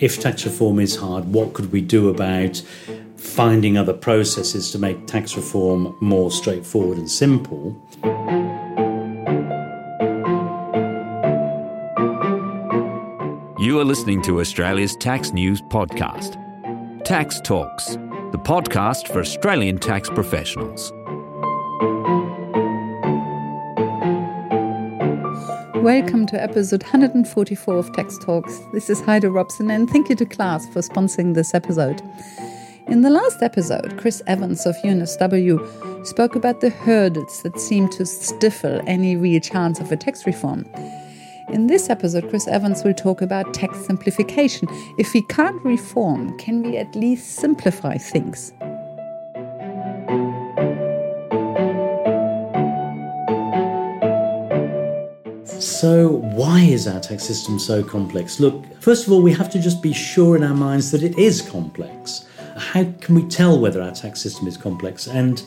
if tax reform is hard, what could we do about finding other processes to make tax reform more straightforward and simple? You are listening to Australia's Tax News Podcast. Tax Talks, the podcast for Australian tax professionals. Welcome to episode 144 of Tax Talks. This is Heide Robson, and thank you to Klaas for sponsoring this episode. In the last episode, Chris Evans of UNSW spoke about the hurdles that seem to stifle any real chance of a tax reform. In this episode, Chris Evans will talk about tax simplification. If we can't reform, can we at least simplify things? So why is our tax system so complex? Look, first of all, we have to just be sure in our minds that it is complex. How can we tell whether our tax system is complex? And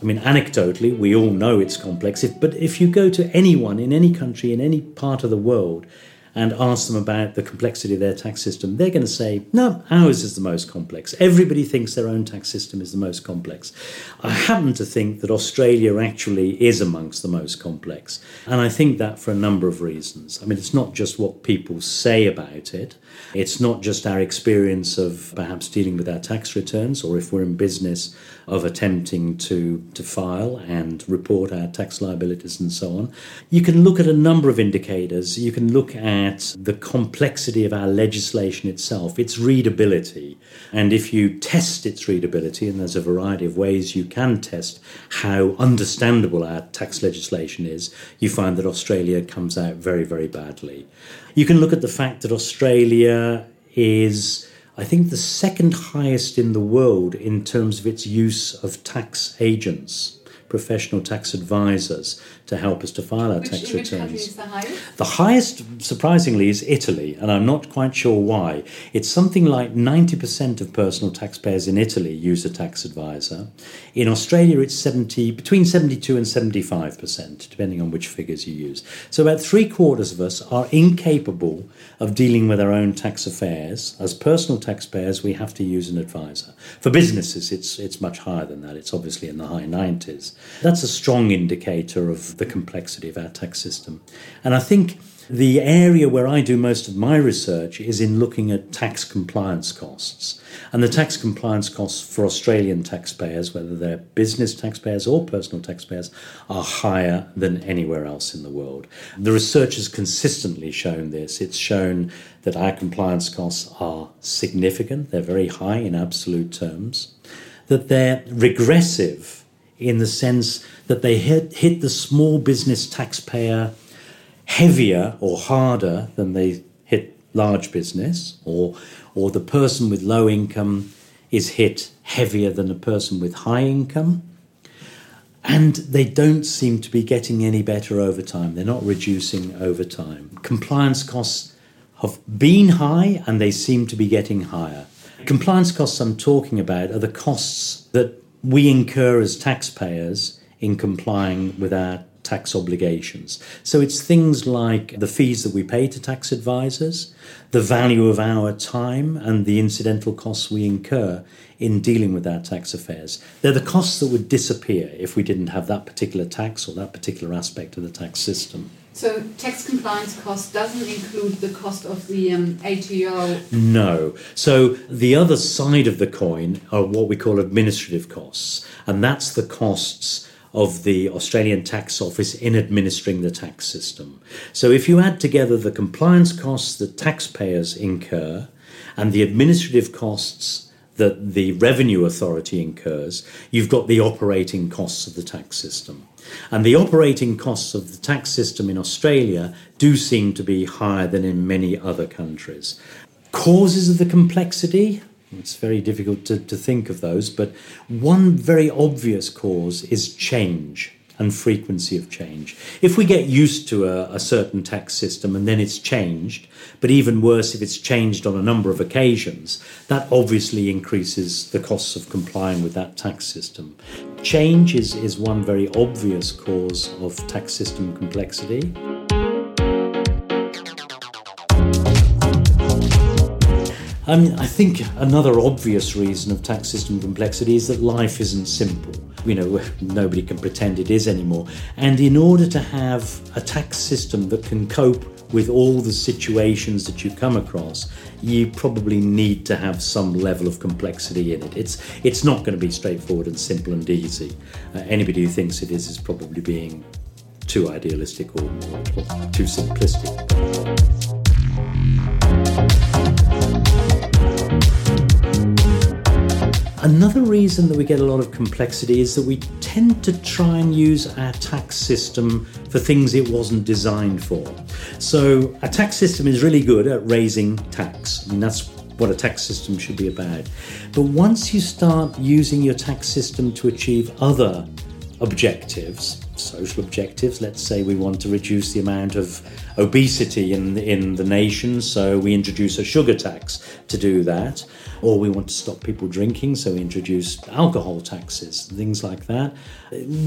I mean, anecdotally, we all know it's complex, but if you go to anyone in any country, in any part of the world, and ask them about the complexity of their tax system, they're going to say, no, ours is the most complex. Everybody thinks their own tax system is the most complex. I happen to think that Australia actually is amongst the most complex. And I think that for a number of reasons. I mean, it's not just what people say about it. It's not just our experience of perhaps dealing with our tax returns, or if we're in business, of attempting to file and report our tax liabilities and so on. You can look at a number of indicators. You can look at the complexity of our legislation itself, its readability. And if you test its readability, and there's a variety of ways you can test how understandable our tax legislation is, you find that Australia comes out very, very badly. You can look at the fact that Australia is, I think, the second highest in the world in terms of its use of tax agents, professional tax advisors, to help us to file our tax returns. Which country is the highest? The highest, surprisingly, is Italy, and I'm not quite sure why. It's something like 90% of personal taxpayers in Italy use a tax advisor. In Australia, it's between 72 and 75%, depending on which figures you use. So about 3/4 of us are incapable of dealing with our own tax affairs. As personal taxpayers, we have to use an advisor. For businesses, it's much higher than that. It's obviously in the high 90s. That's a strong indicator of the complexity of our tax system. And I think the area where I do most of my research is in looking at tax compliance costs. And the tax compliance costs for Australian taxpayers, whether they're business taxpayers or personal taxpayers, are higher than anywhere else in the world. The research has consistently shown this. It's shown that our compliance costs are significant. They're very high in absolute terms. That they're regressive in the sense that they hit the small business taxpayer heavier or harder than they hit large business, or the person with low income is hit heavier than the person with high income. And they don't seem to be getting any better over time. They're not reducing over time. Compliance costs have been high and they seem to be getting higher. Compliance costs I'm talking about are the costs that we incur as taxpayers in complying with our tax obligations. So it's things like the fees that we pay to tax advisors, the value of our time, and the incidental costs we incur in dealing with our tax affairs. They're the costs that would disappear if we didn't have that particular tax or that particular aspect of the tax system. So tax compliance cost doesn't include the cost of the ATO? No. So the other side of the coin are what we call administrative costs, and that's the costs of the Australian Tax Office in administering the tax system. So if you add together the compliance costs that taxpayers incur and the administrative costs that the revenue authority incurs, you've got the operating costs of the tax system. And the operating costs of the tax system in Australia do seem to be higher than in many other countries. Causes of the complexity? It's very difficult to think of those, but one very obvious cause is change and frequency of change. If we get used to a certain tax system and then it's changed, but even worse if it's changed on a number of occasions, that obviously increases the costs of complying with that tax system. Change is one very obvious cause of tax system complexity. I think another obvious reason of tax system complexity is that life isn't simple. You know, nobody can pretend it is anymore. And in order to have a tax system that can cope with all the situations that you come across, you probably need to have some level of complexity in it. It's not going to be straightforward and simple and easy. Anybody who thinks it is probably being too idealistic or too simplistic. Another reason that we get a lot of complexity is that we tend to try and use our tax system for things it wasn't designed for. So a tax system is really good at raising tax. I mean, that's what a tax system should be about. But once you start using your tax system to achieve other objectives, social objectives, let's say we want to reduce the amount of obesity in the nation, so we introduce a sugar tax to do that, or we want to stop people drinking, so we introduce alcohol taxes, things like that.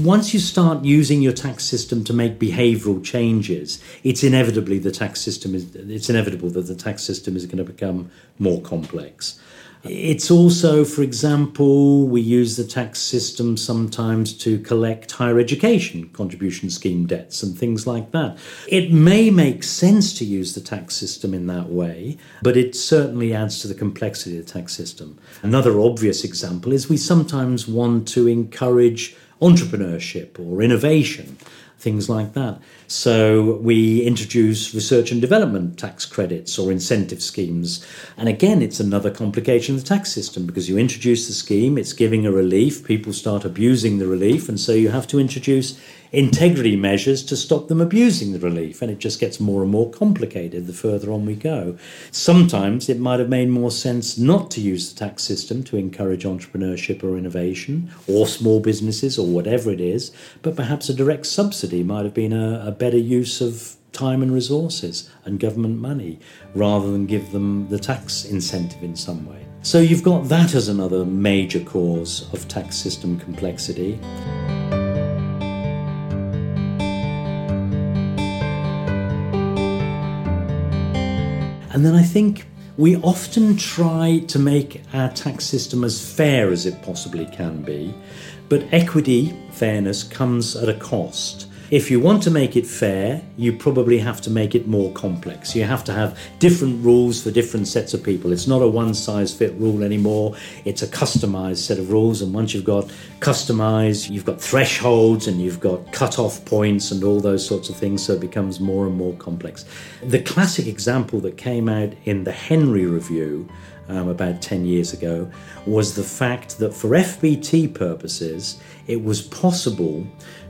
Once you start using your tax system to make behavioural changes, it's inevitable that the tax system is going to become more complex. It's also, for example, we use the tax system sometimes to collect higher education contribution scheme debts and things like that. It may make sense to use the tax system in that way, but it certainly adds to the complexity of the tax system. Another obvious example is we sometimes want to encourage entrepreneurship or innovation, things like that. So we introduce research and development tax credits or incentive schemes. And again, it's another complication of the tax system because you introduce the scheme, it's giving a relief, people start abusing the relief, and so you have to introduce integrity measures to stop them abusing the relief. And it just gets more and more complicated the further on we go. Sometimes it might have made more sense not to use the tax system to encourage entrepreneurship or innovation or small businesses or whatever it is, but perhaps a direct subsidy might have been a better use of time and resources and government money rather than give them the tax incentive in some way. So you've got that as another major cause of tax system complexity. And then I think we often try to make our tax system as fair as it possibly can be, but equity, fairness, comes at a cost. If you want to make it fair, you probably have to make it more complex. You have to have different rules for different sets of people. It's not a one-size-fit rule anymore. It's a customized set of rules. And once you've got customized, you've got thresholds and you've got cut-off points and all those sorts of things. So it becomes more and more complex. The classic example that came out in the Henry Review about 10 years ago was the fact that for FBT purposes, it was possible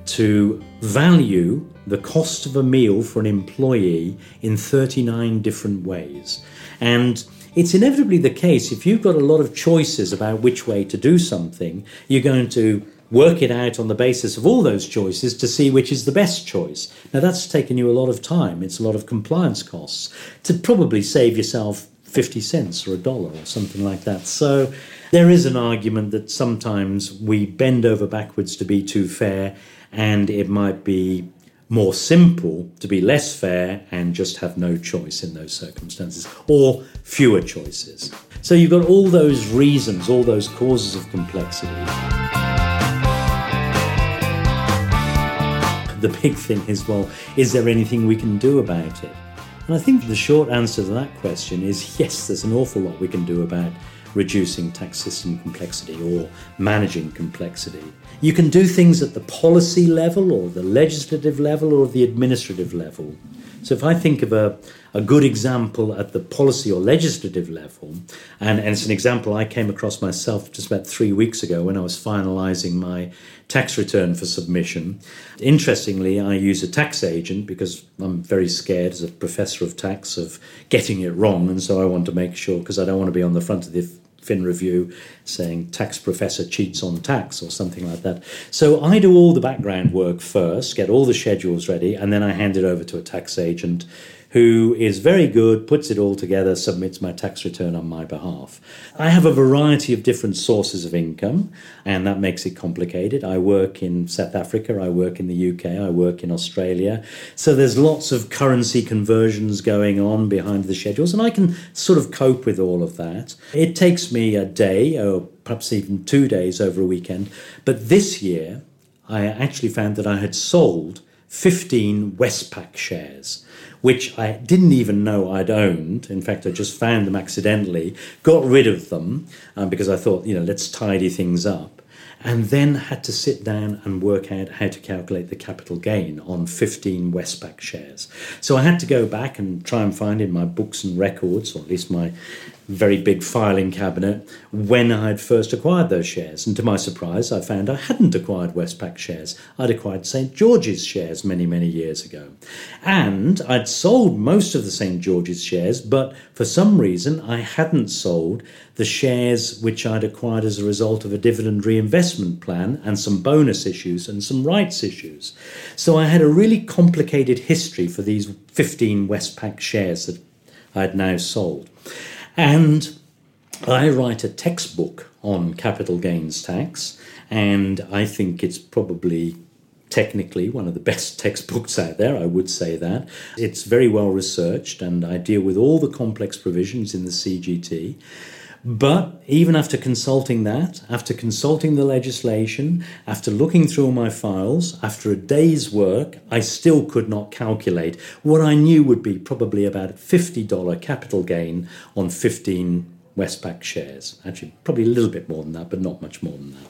to value the cost of a meal for an employee in 39 different ways. And it's inevitably the case, if you've got a lot of choices about which way to do something, you're going to work it out on the basis of all those choices to see which is the best choice. Now, that's taken you a lot of time. It's a lot of compliance costs to probably save yourself 50 cents or $1 or something like that. So there is an argument that sometimes we bend over backwards to be too fair, and it might be more simple to be less fair and just have no choice in those circumstances, or fewer choices. So you've got all those reasons, all those causes of complexity. The big thing is, well, is there anything we can do about it? And I think the short answer to that question is yes, there's an awful lot we can do about reducing tax system complexity or managing complexity. You can do things at the policy level or the legislative level or the administrative level. So if I think of a good example at the policy or legislative level, and it's an example I came across myself just about 3 weeks ago when I was finalising my tax return for submission. Interestingly, I use a tax agent because I'm very scared as a professor of tax of getting it wrong, and so I want to make sure, because I don't want to be on the front of the Fin Review saying tax professor cheats on tax or something like that. So I do all the background work first, get all the schedules ready, and then I hand it over to a tax agent who is very good, puts it all together, submits my tax return on my behalf. I have a variety of different sources of income, and that makes it complicated. I work in South Africa, I work in the UK, I work in Australia. So there's lots of currency conversions going on behind the schedules, and I can sort of cope with all of that. It takes me a day or perhaps even 2 days over a weekend. But this year, I actually found that I had sold 15 Westpac shares, which I didn't even know I'd owned. In fact, I just found them accidentally, got rid of them because I thought, let's tidy things up. And then had to sit down and work out how to calculate the capital gain on 15 Westpac shares. So I had to go back and try and find in my books and records, or at least my very big filing cabinet, when I had first acquired those shares. And to my surprise, I found I hadn't acquired Westpac shares. I'd acquired St. George's shares many, many years ago. And I'd sold most of the St. George's shares, but for some reason, I hadn't sold the shares which I'd acquired as a result of a dividend reinvestment plan and some bonus issues and some rights issues. So I had a really complicated history for these 15 Westpac shares that I had now sold. And I write a textbook on capital gains tax, and I think it's probably technically one of the best textbooks out there, I would say that. It's very well researched, and I deal with all the complex provisions in the CGT. But even after consulting that, after consulting the legislation, after looking through all my files, after a day's work, I still could not calculate what I knew would be probably about $50 capital gain on 15 Westpac shares. Actually, probably a little bit more than that, but not much more than that.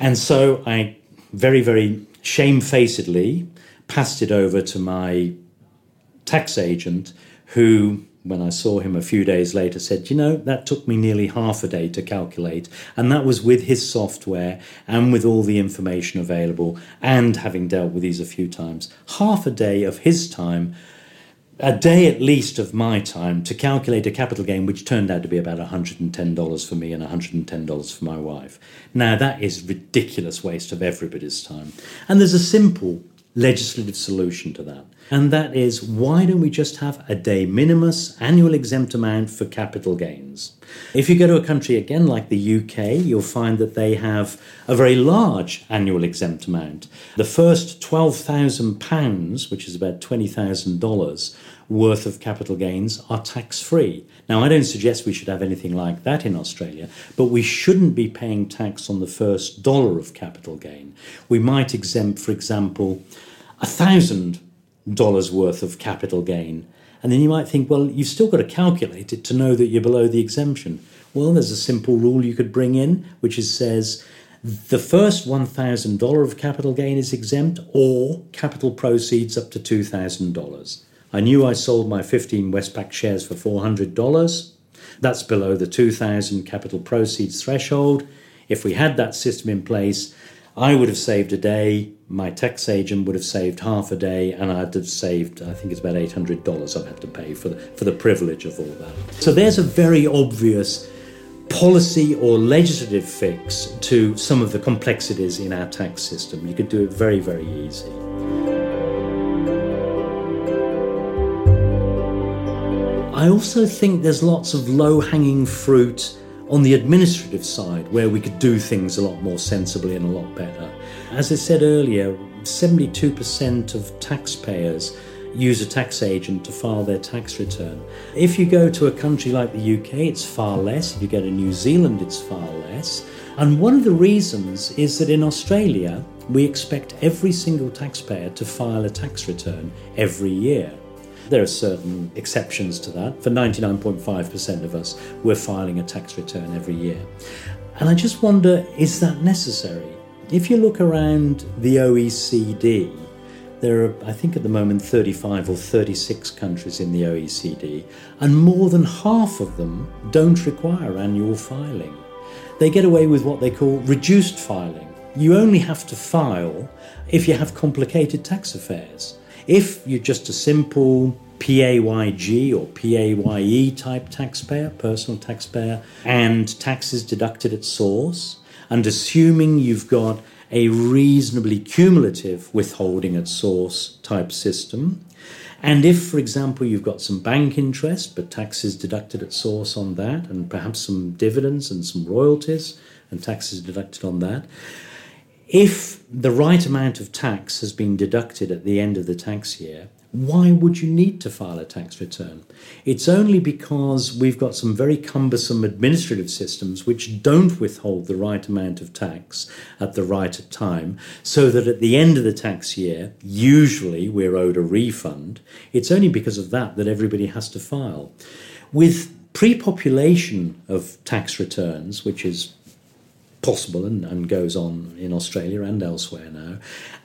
And so I very, very shamefacedly passed it over to my tax agent, who, when I saw him a few days later, said, that took me nearly half a day to calculate. And that was with his software and with all the information available and having dealt with these a few times. Half a day of his time, a day at least of my time, to calculate a capital gain, which turned out to be about $110 for me and $110 for my wife. Now, that is ridiculous waste of everybody's time. And there's a simple legislative solution to that. And that is, why don't we just have a de minimis annual exempt amount for capital gains? If you go to a country, again, like the UK, you'll find that they have a very large annual exempt amount. The first £12,000, which is about $20,000 worth of capital gains, are tax-free. Now, I don't suggest we should have anything like that in Australia, but we shouldn't be paying tax on the first dollar of capital gain. We might exempt, for example, $1,000 worth of capital gain. And then you might think, well, you've still got to calculate it to know that you're below the exemption. Well, there's a simple rule you could bring in, which says the first $1,000 of capital gain is exempt, or capital proceeds up to $2,000. I knew I sold my 15 Westpac shares for $400. That's below the $2,000 capital proceeds threshold. If we had that system in place, I would have saved a day, my tax agent would have saved half a day, and I'd have saved, I think it's about $800 I've had to pay for the privilege of all that. So there's a very obvious policy or legislative fix to some of the complexities in our tax system. You could do it very, very easy. I also think there's lots of low-hanging fruit on the administrative side, where we could do things a lot more sensibly and a lot better. As I said earlier, 72% of taxpayers use a tax agent to file their tax return. If you go to a country like the UK, it's far less. If you go to New Zealand, it's far less. And one of the reasons is that in Australia, we expect every single taxpayer to file a tax return every year. There are certain exceptions to that. For 99.5% of us, we're filing a tax return every year. And I just wonder, is that necessary? If you look around the OECD, there are, I think at the moment, 35 or 36 countries in the OECD, and more than half of them don't require annual filing. They get away with what they call reduced filing. You only have to file if you have complicated tax affairs. If you're just a simple PAYG or PAYE type taxpayer, personal taxpayer, and taxes deducted at source, and assuming you've got a reasonably cumulative withholding at source type system, And if, for example, you've got some bank interest, but tax is deducted at source on that, and perhaps some dividends and some royalties, and tax is deducted on that, if the right amount of tax has been deducted at the end of the tax year, why would you need to file a tax return? It's only because we've got some very cumbersome administrative systems which don't withhold the right amount of tax at the right time, so that at the end of the tax year, usually we're owed a refund. It's only because of that that everybody has to file. With pre-population of tax returns, which is possible and goes on in Australia and elsewhere now,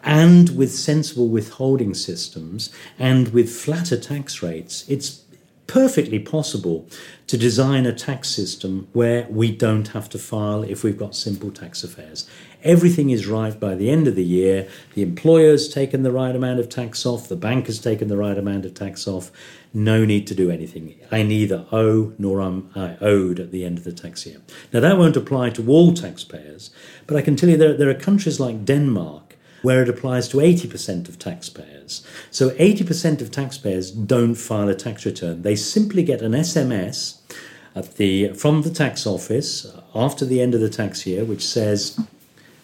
and with sensible withholding systems and with flatter tax rates, it's perfectly possible to design a tax system where we don't have to file if we've got simple tax affairs. Everything is right by the end of the year. The employer's taken the right amount of tax off. The bank has taken the right amount of tax off. No need to do anything. I neither owe nor am I owed at the end of the tax year. Now, that won't apply to all taxpayers, but I can tell you there are countries like Denmark where it applies to 80% of taxpayers. So 80% of taxpayers don't file a tax return. They simply get an SMS from the tax office after the end of the tax year, which says,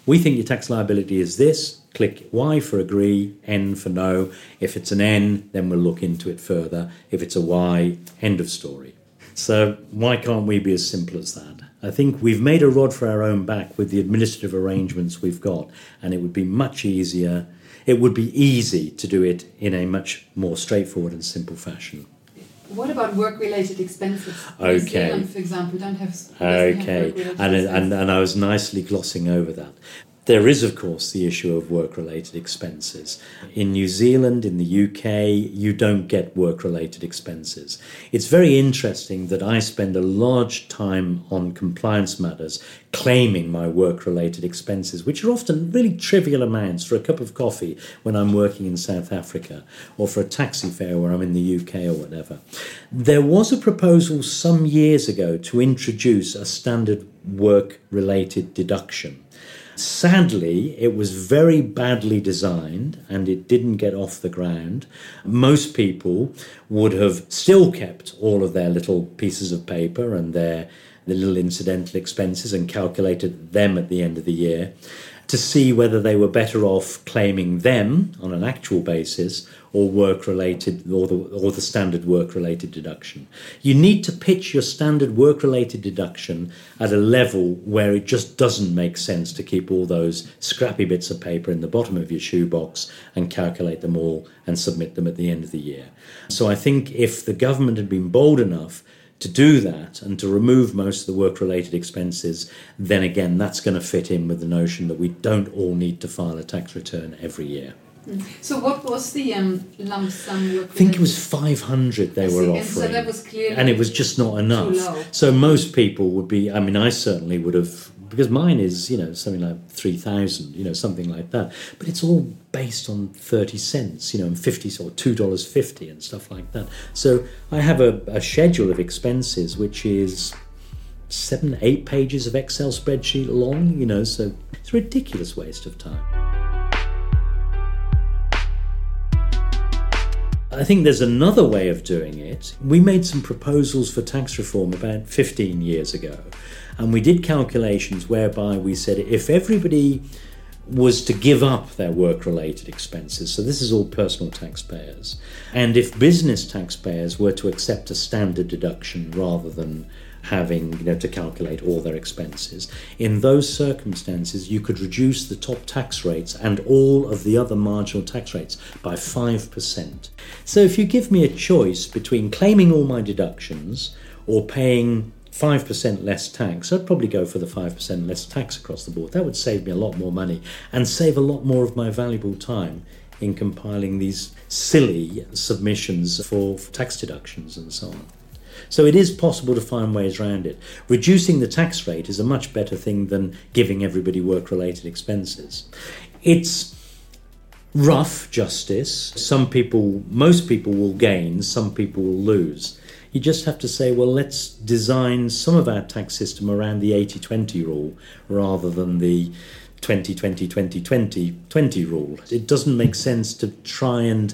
we think your tax liability is this. Click Y for agree, N for no. If it's an N, then we'll look into it further. If it's a Y, end of story. So why can't we be as simple as that? I think we've made a rod for our own back with the administrative arrangements we've got, and it would be much easier. It would be easy to do it in a much more straightforward and simple fashion. What about work-related expenses? Okay. New Zealand, for example, doesn't have work-related expenses. And I was nicely glossing over that. There is, of course, the issue of work-related expenses. In New Zealand, in the UK, you don't get work-related expenses. It's very interesting that I spend a large time on compliance matters claiming my work-related expenses, which are often really trivial amounts for a cup of coffee when I'm working in South Africa or for a taxi fare where I'm in the UK or whatever. There was a proposal some years ago to introduce a standard work-related deduction. Sadly, it was very badly designed and it didn't get off the ground. Most people would have still kept all of their little pieces of paper and their little incidental expenses and calculated them at the end of the year to see whether they were better off claiming them on an actual basis or work-related or the standard work-related deduction. You need to pitch your standard work-related deduction at a level where it just doesn't make sense to keep all those scrappy bits of paper in the bottom of your shoebox and calculate them all and submit them at the end of the year. So I think if the government had been bold enough to do that and to remove most of the work-related expenses, then again, that's going to fit in with the notion that we don't all need to file a tax return every year. So what was the lump sum work-related? I think it was 500 they were offering. So that was clearly and it was just not enough. Too low. So most people would be, I mean, I certainly would have, because mine is, something like 3,000, something like that. But it's all based on 30 cents, and 50 or $2.50 and stuff like that. So I have a schedule of expenses, which is 7-8 pages of Excel spreadsheet long, so it's a ridiculous waste of time. I think there's another way of doing it. We made some proposals for tax reform about 15 years ago, and we did calculations whereby we said if everybody was to give up their work-related expenses, so this is all personal taxpayers, and if business taxpayers were to accept a standard deduction rather than having to calculate all their expenses, in those circumstances you could reduce the top tax rates and all of the other marginal tax rates by 5%. So if you give me a choice between claiming all my deductions or paying 5% less tax, I'd probably go for the 5% less tax across the board. That would save me a lot more money and save a lot more of my valuable time in compiling these silly submissions for tax deductions and so on. So it is possible to find ways around it. Reducing the tax rate is a much better thing than giving everybody work-related expenses. It's rough justice. Most people will gain, some people will lose. You just have to say, well, let's design some of our tax system around the 80-20 rule rather than the 20-20-20-20-20 rule. It doesn't make sense to try and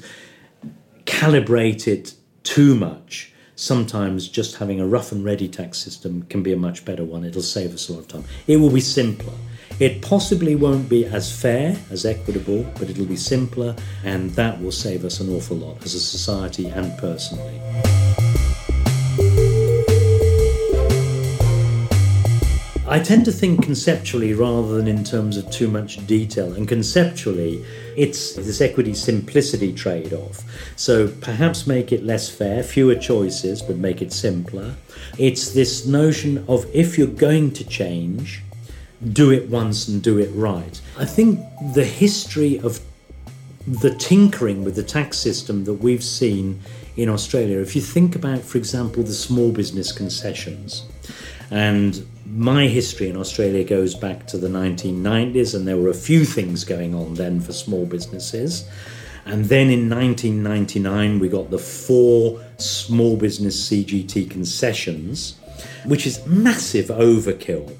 calibrate it too much, sometimes just having a rough and ready tax system can be a much better one. It'll save us a lot of time. It will be simpler. It possibly won't be as fair, as equitable, but it'll be simpler, and that will save us an awful lot as a society and personally. I tend to think conceptually rather than in terms of too much detail. And conceptually, it's this equity-simplicity trade-off. So perhaps make it less fair, fewer choices, but make it simpler. It's this notion of if you're going to change, do it once and do it right. I think the history of the tinkering with the tax system that we've seen in Australia, if you think about, for example, the small business concessions, and my history in Australia goes back to the 1990s, and there were a few things going on then for small businesses. And then in 1999, we got the 4 small business CGT concessions, which is massive overkill.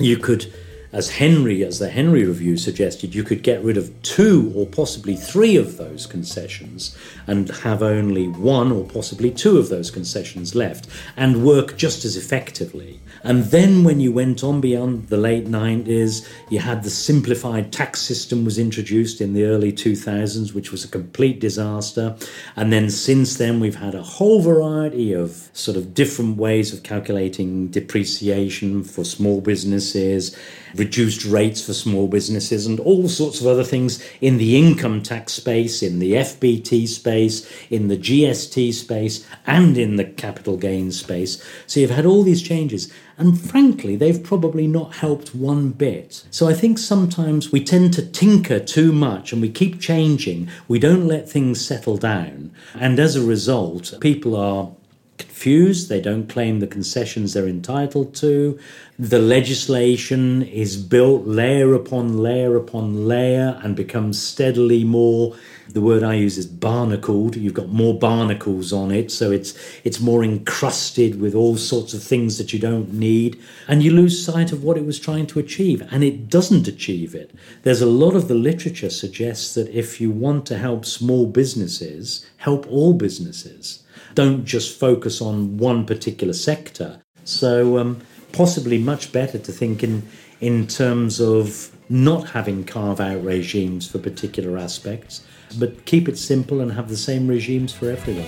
You could, as the Henry Review suggested, you could get rid of 2 or possibly 3 of those concessions and have only 1 or possibly 2 of those concessions left and work just as effectively. And then when you went on beyond the late 90s, you had the simplified tax system was introduced in the early 2000s, which was a complete disaster. And then since then, we've had a whole variety of sort of different ways of calculating depreciation for small businesses, reduced rates for small businesses and all sorts of other things in the income tax space, in the FBT space, in the GST space, and in the capital gains space. So you've had all these changes. And frankly, they've probably not helped one bit. So I think sometimes we tend to tinker too much and we keep changing. We don't let things settle down. And as a result, people are confused. They don't claim the concessions they're entitled to. The legislation is built layer upon layer upon layer and becomes steadily more, the word I use is barnacled. You've got more barnacles on it, so it's more encrusted with all sorts of things that you don't need, and you lose sight of what it was trying to achieve, and it doesn't achieve it. There's a lot of the literature suggests that if you want to help small businesses, help all businesses. Don't just focus on one particular sector. So possibly much better to think in terms of not having carve-out regimes for particular aspects, but keep it simple and have the same regimes for everyone.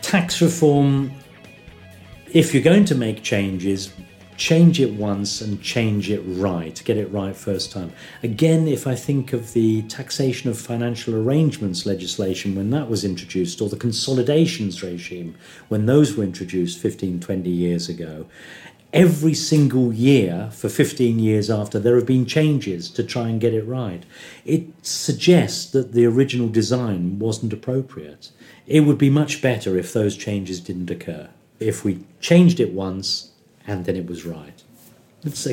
Tax reform, if you're going to make changes, change it once and change it right. Get it right first time. Again, if I think of the taxation of financial arrangements legislation when that was introduced, or the consolidations regime when those were introduced 15, 20 years ago, every single year for 15 years after, there have been changes to try and get it right. It suggests that the original design wasn't appropriate. It would be much better if those changes didn't occur. If we changed it once, and then it was right. It's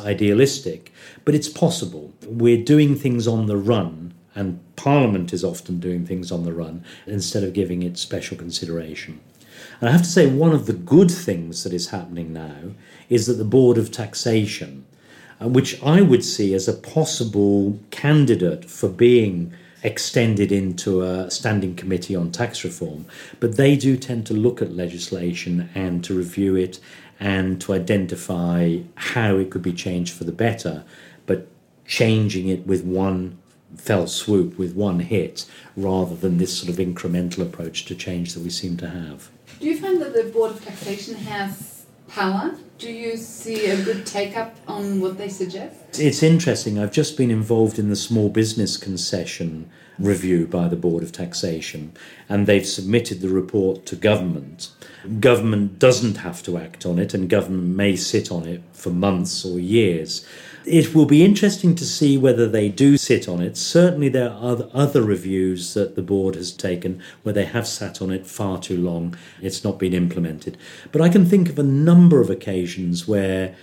idealistic, but it's possible. We're doing things on the run, and Parliament is often doing things on the run instead of giving it special consideration. And I have to say, one of the good things that is happening now is that the Board of Taxation, which I would see as a possible candidate for being extended into a standing committee on tax reform, but they do tend to look at legislation and to review it and to identify how it could be changed for the better, but changing it with one fell swoop, with one hit, rather than this sort of incremental approach to change that we seem to have. Do you find that the Board of Taxation has power? Do you see a good take-up on what they suggest? It's interesting. I've just been involved in the small business concession review by the Board of Taxation, and they've submitted the report to government. Government doesn't have to act on it, and government may sit on it for months or years. It will be interesting to see whether they do sit on it. Certainly there are other reviews that the board has taken where they have sat on it far too long. It's not been implemented. But I can think of a number of occasions where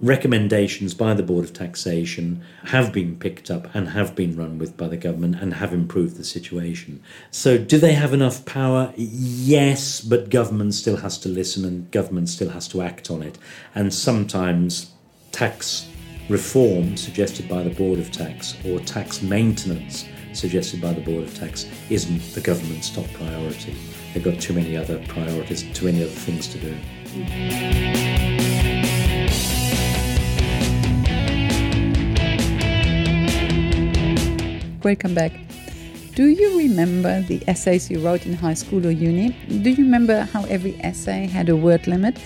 recommendations by the Board of Taxation have been picked up and have been run with by the government and have improved the situation. So do they have enough power? Yes, but government still has to listen and government still has to act on it. And sometimes tax reform suggested by the Board of Tax or tax maintenance suggested by the Board of Tax isn't the government's top priority. They've got too many other priorities, too many other things to do. Welcome back. Do you remember the essays you wrote in high school or uni? Do you remember how every essay had a word limit?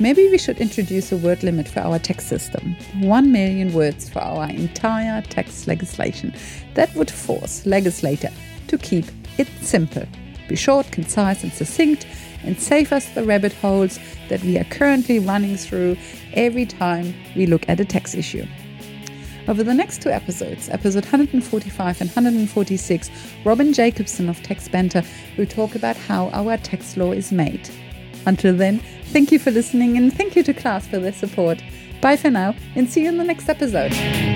Maybe we should introduce a word limit for our tax system. 1 million words for our entire tax legislation. That would force legislator to keep it simple. Be short, concise and succinct, and save us the rabbit holes that we are currently running through every time we look at a tax issue. Over the next two episodes, episode 145 and 146, Robin Jacobson of Tax Benter will talk about how our tax law is made. Until then, thank you for listening and thank you to Klaas for their support. Bye for now and see you in the next episode.